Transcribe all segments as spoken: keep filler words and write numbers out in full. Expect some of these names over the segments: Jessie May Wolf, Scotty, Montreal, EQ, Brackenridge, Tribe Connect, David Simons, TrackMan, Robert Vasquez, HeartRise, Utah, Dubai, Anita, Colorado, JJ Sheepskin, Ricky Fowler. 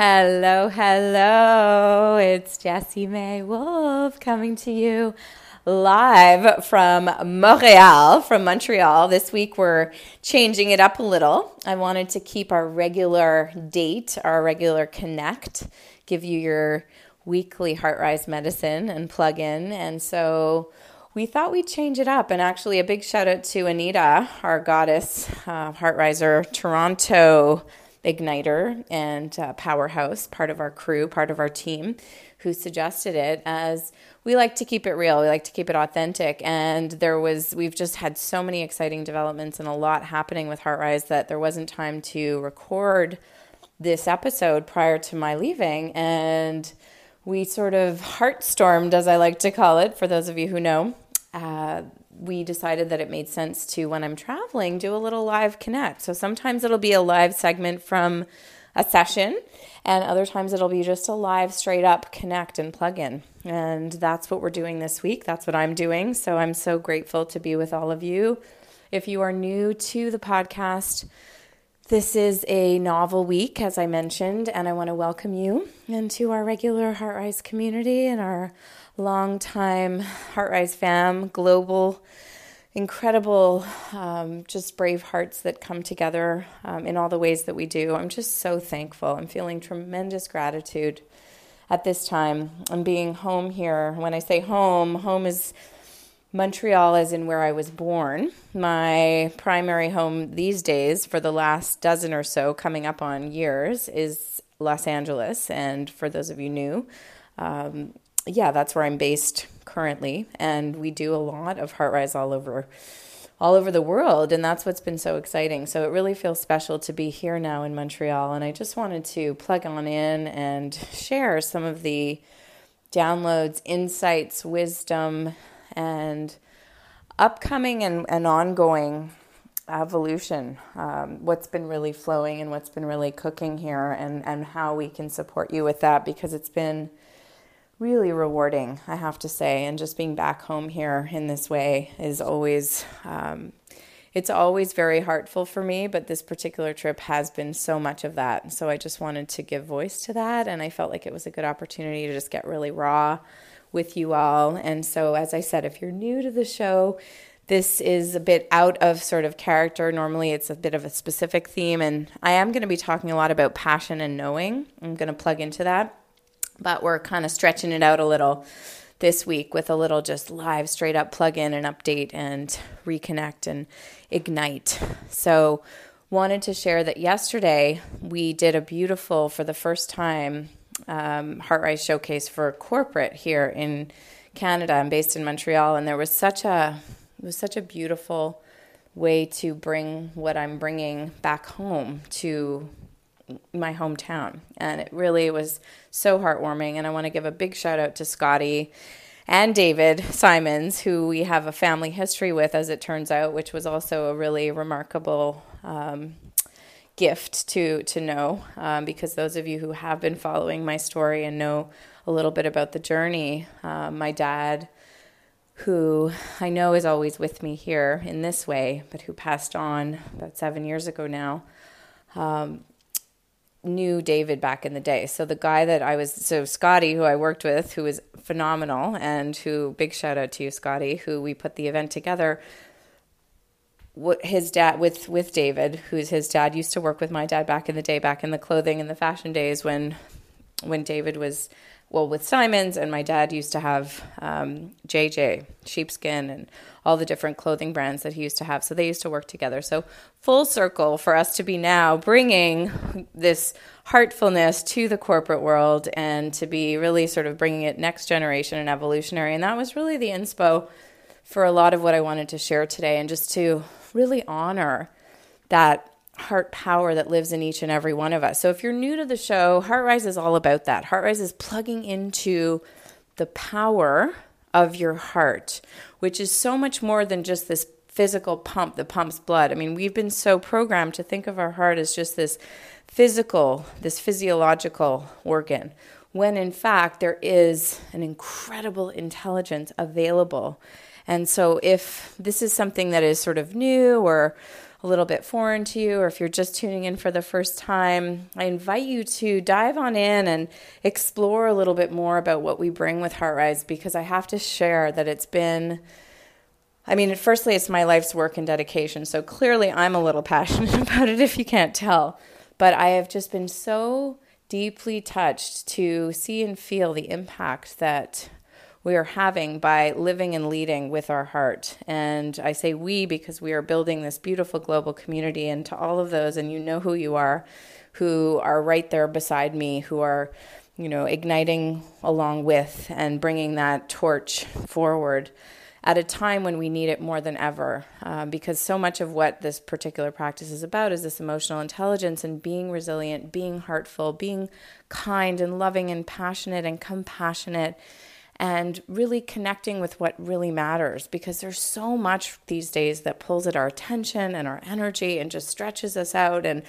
Hello, hello, it's Jessie May Wolf coming to you live from Montreal, from Montreal. This week we're changing it up a little. I wanted to keep our regular date, our regular connect, give you your weekly HeartRise medicine and plug in. And so we thought we'd change it up. And actually a big shout out to Anita, our goddess, uh, HeartRiser Toronto Igniter and uh, Powerhouse, part of our crew, part of our team, who suggested it, as we like to keep it real. We like to keep it authentic. And there was, we've just had so many exciting developments and a lot happening with HeartRise that there wasn't time to record this episode prior to my leaving. And we sort of heartstormed, as I like to call it, for those of you who know. Uh, we decided that it made sense to, when I'm traveling, do a little live connect. So sometimes it'll be a live segment from a session, and other times it'll be just a live straight up connect and plug in. And that's what we're doing this week. That's what I'm doing. So I'm so grateful to be with all of you. If you are new to the podcast, this is a novel week, as I mentioned, and I want to welcome you into our regular HeartRise community and our long-time HeartRise fam, global, incredible, um, just brave hearts that come together um, in all the ways that we do. I'm just so thankful. I'm feeling tremendous gratitude at this time. I'm being home here. When I say home, home is Montreal, as in where I was born. My primary home these days, for the last dozen or so, coming up on years, is Los Angeles. And for those of you new, um, yeah, that's where I'm based currently. And we do a lot of HeartRise all over, all over the world. And that's what's been so exciting. So it really feels special to be here now in Montreal. And I just wanted to plug on in and share some of the downloads, insights, wisdom, and upcoming and, and ongoing evolution, um, what's been really flowing and what's been really cooking here, and, and how we can support you with that, because it's been really rewarding, I have to say. And just being back home here in this way is always, um, it's always very heartful for me, but this particular trip has been so much of that. So I just wanted to give voice to that, and I felt like it was a good opportunity to just get really raw with you all. And so, as I said, if you're new to the show, this is a bit out of sort of character. Normally it's a bit of a specific theme, and I am going to be talking a lot about passion and knowing. I'm going to plug into that, but we're kind of stretching it out a little this week with a little just live straight up plug in and update and reconnect and ignite. So wanted to share that yesterday we did a beautiful, for the first time, Um, HeartRise showcase for corporate here in Canada. I'm based in Montreal, and there was such a it was such a beautiful way to bring what I'm bringing back home to my hometown, and it really was so heartwarming. And I want to give a big shout out to Scotty and David Simons, who we have a family history with, as it turns out, which was also a really remarkable Um, gift to to know, um, because those of you who have been following my story and know a little bit about the journey, uh, my dad, who I know is always with me here in this way, but who passed on about seven years ago now, um, knew David back in the day. So the guy that I was, so Scotty, who I worked with, who was phenomenal, and who, big shout out to you, Scotty, who we put the event together. What his dad with, with David, who's his dad, used to work with my dad back in the day, back in the clothing and the fashion days when, when David was, well, with Simons, and my dad used to have um, J J Sheepskin and all the different clothing brands that he used to have. So they used to work together. So full circle for us to be now bringing this heartfulness to the corporate world, and to be really sort of bringing it next generation and evolutionary. And that was really the inspo for a lot of what I wanted to share today, and just to really honor that heart power that lives in each and every one of us. So if you're new to the show, HeartRise is all about that. HeartRise is plugging into the power of your heart, which is so much more than just this physical pump that pumps blood. I mean, we've been so programmed to think of our heart as just this physical, this physiological organ, when in fact there is an incredible intelligence available. And so if this is something that is sort of new, or a little bit foreign to you, or if you're just tuning in for the first time, I invite you to dive on in and explore a little bit more about what we bring with HeartRise, because I have to share that it's been, I mean, firstly, it's my life's work and dedication, so clearly I'm a little passionate about it if you can't tell, but I have just been so deeply touched to see and feel the impact that we are having by living and leading with our heart. And I say we because we are building this beautiful global community. And to all of those, and you know who you are, who are right there beside me, who are, you know, igniting along with and bringing that torch forward at a time when we need it more than ever. Uh, because so much of what this particular practice is about is this emotional intelligence and being resilient, being heartful, being kind and loving and passionate and compassionate, and really connecting with what really matters, because there's so much these days that pulls at our attention and our energy and just stretches us out and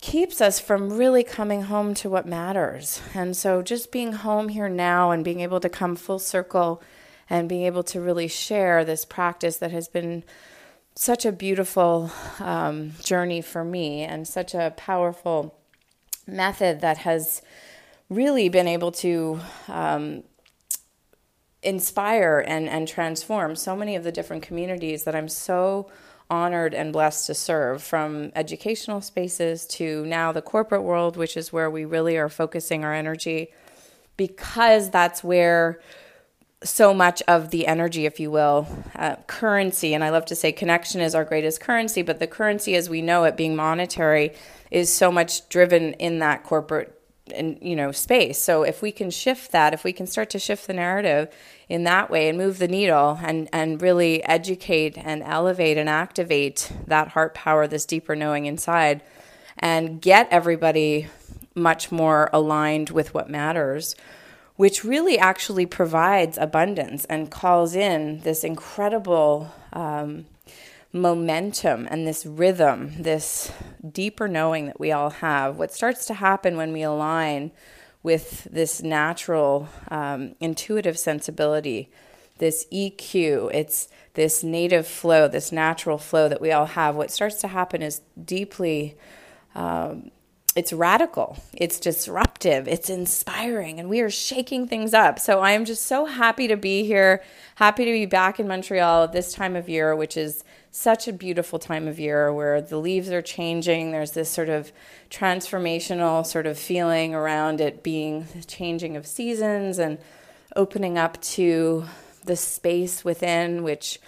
keeps us from really coming home to what matters. And so just being home here now and being able to come full circle and being able to really share this practice that has been such a beautiful um, journey for me and such a powerful method that has really been able to um, inspire and, and transform so many of the different communities that I'm so honored and blessed to serve, from educational spaces to now the corporate world, which is where we really are focusing our energy, because that's where so much of the energy, if you will, uh, currency, and I love to say connection is our greatest currency, but the currency as we know it, being monetary, is so much driven in that corporate and, you know, space. So if we can shift that, if we can start to shift the narrative in that way and move the needle and, and really educate and elevate and activate that heart power, this deeper knowing inside, and get everybody much more aligned with what matters, which really actually provides abundance and calls in this incredible um, momentum and this rhythm, this deeper knowing that we all have. What starts to happen when we align with this natural um, intuitive sensibility, this E Q, it's this native flow, this natural flow that we all have, what starts to happen is deeply, um, it's radical, it's disruptive, it's inspiring, and we are shaking things up. So I am just so happy to be here, happy to be back in Montreal at this time of year, which is such a beautiful time of year where the leaves are changing. There's this sort of transformational sort of feeling around it being the changing of seasons and opening up to the space within, which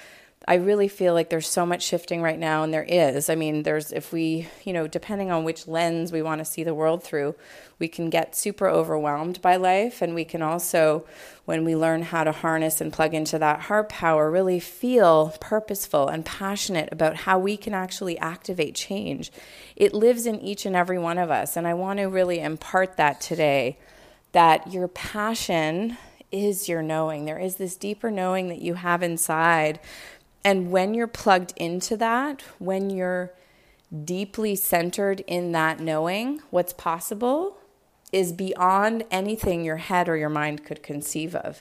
I really feel like there's so much shifting right now, and there is. I mean, there's, if we, you know, depending on which lens we want to see the world through, we can get super overwhelmed by life, and we can also, when we learn how to harness and plug into that heart power, really feel purposeful and passionate about how we can actually activate change. It lives in each and every one of us, and I want to really impart that today, that your passion is your knowing. There is this deeper knowing that you have inside. And when you're plugged into that, when you're deeply centered in that knowing, what's possible is beyond anything your head or your mind could conceive of.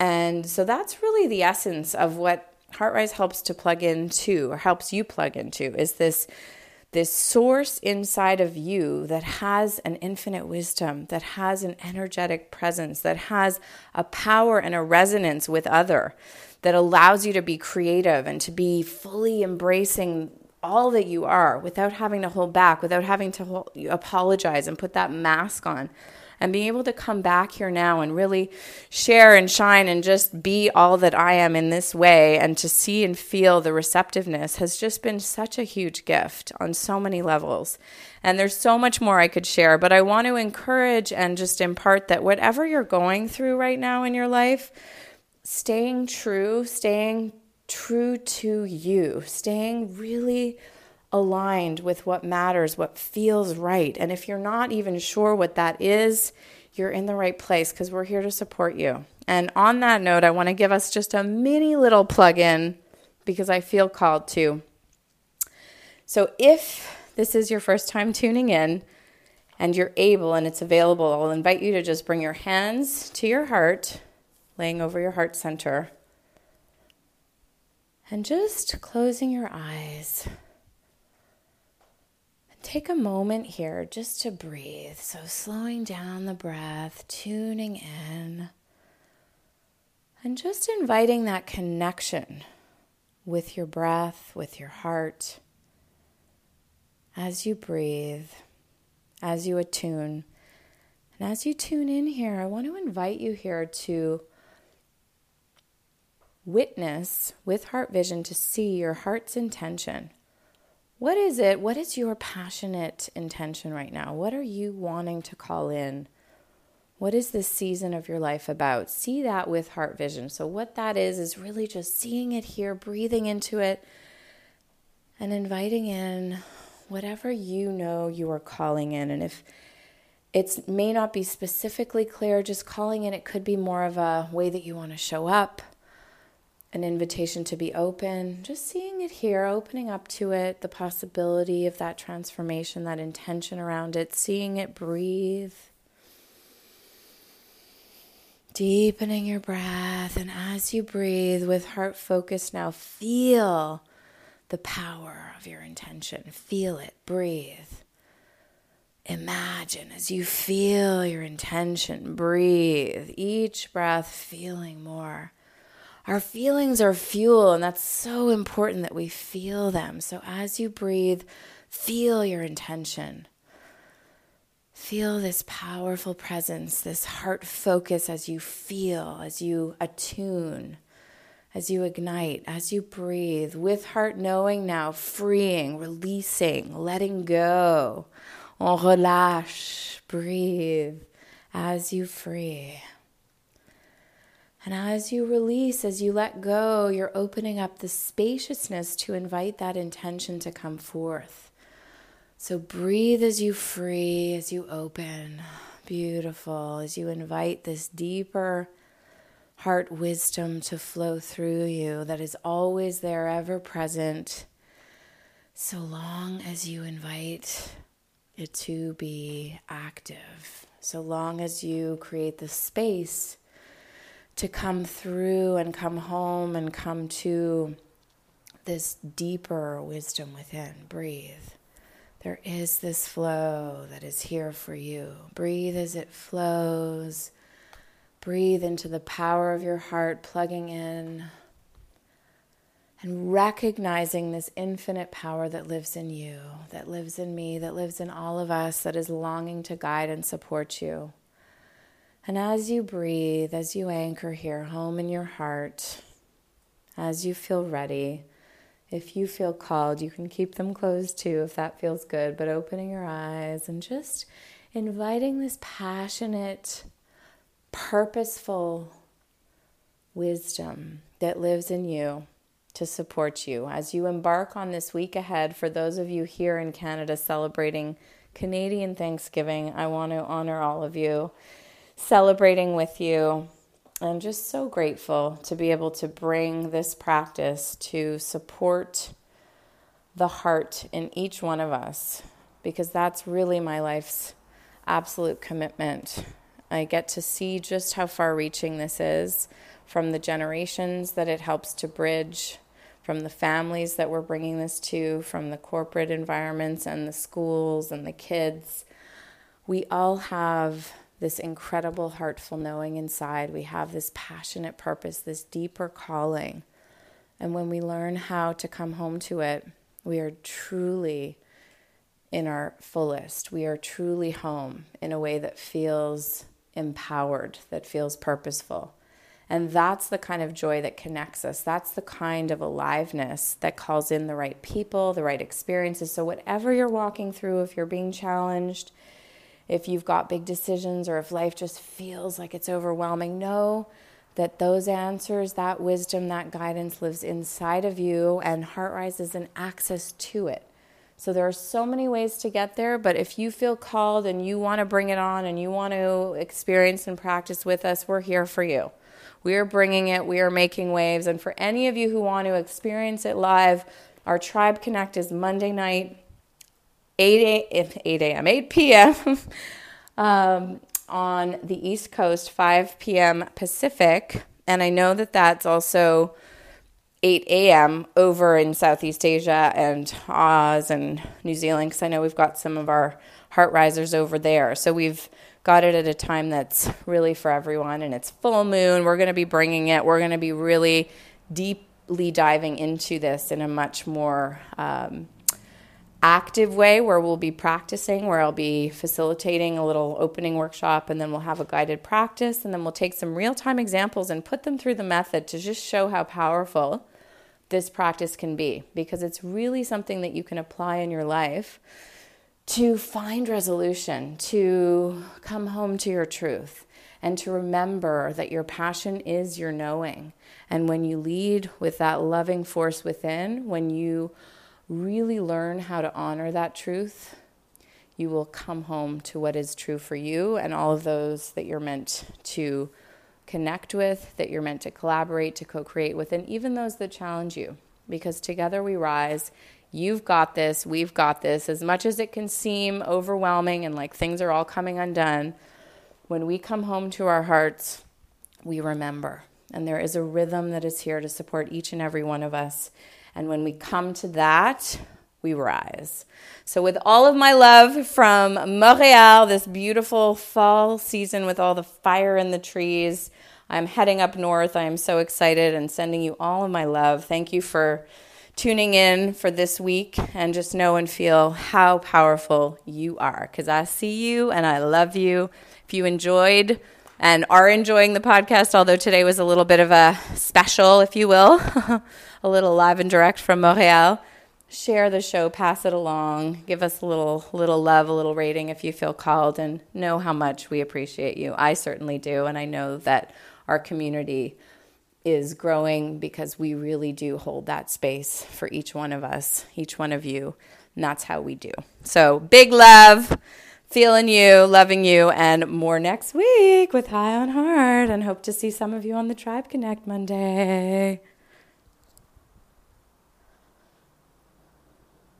And so that's really the essence of what HeartRise helps to plug into, or helps you plug into, is this, this source inside of you that has an infinite wisdom, that has an energetic presence, that has a power and a resonance with other, that allows you to be creative and to be fully embracing all that you are without having to hold back, without having to hold, apologize and put that mask on, and being able to come back here now and really share and shine and just be all that I am in this way, and to see and feel the receptiveness has just been such a huge gift on so many levels. And there's so much more I could share, but I want to encourage and just impart that whatever you're going through right now in your life, Staying true, staying true to you, staying really aligned with what matters, what feels right. And if you're not even sure what that is, you're in the right place, because we're here to support you. And on that note, I want to give us just a mini little plug-in, because I feel called to. So if this is your first time tuning in and you're able and it's available, I'll invite you to just bring your hands to your heart, laying over your heart center, and just closing your eyes take a moment here just to breathe. So slowing down the breath, tuning in, and just inviting that connection with your breath, with your heart, as you breathe, as you attune. And as you tune in here, I want to invite you here to witness with heart vision, to see your heart's intention. What is it? What is your passionate intention right now? What are you wanting to call in? What is this season of your life about? See that with heart vision. So what that is, is really just seeing it here, breathing into it, and inviting in whatever you know you are calling in. And if it may not be specifically clear, just calling in, it could be more of a way that you want to show up, an invitation to be open, just seeing it here, opening up to it, the possibility of that transformation, that intention around it, seeing it breathe, deepening your breath. And as you breathe with heart focus now, feel the power of your intention. Feel it, breathe. Imagine as you feel your intention, breathe, each breath feeling more. Our feelings are fuel, and that's so important that we feel them. So as you breathe, feel your intention. Feel this powerful presence, this heart focus as you feel, as you attune, as you ignite, as you breathe, with heart knowing now, freeing, releasing, letting go. On relâche, breathe as you free. And as you release, as you let go, you're opening up the spaciousness to invite that intention to come forth. So breathe as you free, as you open. Beautiful. As you invite this deeper heart wisdom to flow through you that is always there, ever present, so long as you invite it to be active. So long as you create the space to come through and come home and come to this deeper wisdom within. Breathe. There is this flow that is here for you. Breathe as it flows. Breathe into the power of your heart, plugging in and recognizing this infinite power that lives in you, that lives in me, that lives in all of us, that is longing to guide and support you. And as you breathe, as you anchor here, home in your heart, as you feel ready, if you feel called, you can keep them closed too if that feels good, but opening your eyes and just inviting this passionate, purposeful wisdom that lives in you to support you. As you embark on this week ahead, for those of you here in Canada celebrating Canadian Thanksgiving, I want to honor all of you, celebrating with you. I'm just so grateful to be able to bring this practice to support the heart in each one of us, because that's really my life's absolute commitment. I get to see just how far-reaching this is, from the generations that it helps to bridge, from the families that we're bringing this to, from the corporate environments and the schools and the kids. We all have this incredible heartful knowing inside. We have this passionate purpose, this deeper calling. And when we learn how to come home to it, we are truly in our fullest. We are truly home in a way that feels empowered, that feels purposeful. And that's the kind of joy that connects us. That's the kind of aliveness that calls in the right people, the right experiences. So whatever you're walking through, if you're being challenged, if you've got big decisions, or if life just feels like it's overwhelming, know that those answers, that wisdom, that guidance lives inside of you, and HeartRise is an access to it. So there are so many ways to get there, but if you feel called and you want to bring it on and you want to experience and practice with us, we're here for you. We are bringing it. We are making waves. And for any of you who want to experience it live, our Tribe Connect is Monday night, eight a.m., eight p.m. um, on the East Coast, five p.m. Pacific. And I know that that's also eight a.m. over in Southeast Asia and Oz and New Zealand, because I know we've got some of our heart risers over there. So we've got it at a time that's really for everyone, and it's full moon. We're going to be bringing it. We're going to be really deeply diving into this in a much more um, active way, where we'll be practicing, where I'll be facilitating a little opening workshop, and then we'll have a guided practice, and then we'll take some real-time examples and put them through the method to just show how powerful this practice can be, because it's really something that you can apply in your life to find resolution, to come home to your truth, and to remember that your passion is your knowing. And when you lead with that loving force within, when you really learn how to honor that truth, you will come home to what is true for you and all of those that you're meant to connect with, that you're meant to collaborate, to co-create with, and even those that challenge you. Because together we rise. You've got this. We've got this. As much as it can seem overwhelming and like things are all coming undone, when we come home to our hearts, we remember. And there is a rhythm that is here to support each and every one of us. And when we come to that, we rise. So with all of my love from Montreal, this beautiful fall season with all the fire in the trees, I'm heading up north. I am so excited and sending you all of my love. Thank you for tuning in for this week, and just know and feel how powerful you are, because I see you and I love you. If you enjoyed and are enjoying the podcast, although today was a little bit of a special, if you will, a little live and direct from Montreal, share the show, pass it along, give us a little little love, a little rating if you feel called, and know how much we appreciate you. I certainly do, and I know that our community is growing because we really do hold that space for each one of us, each one of you, and that's how we do. So big love, feeling you, loving you, and more next week with High on Heart, and hope to see some of you on the Tribe Connect Monday.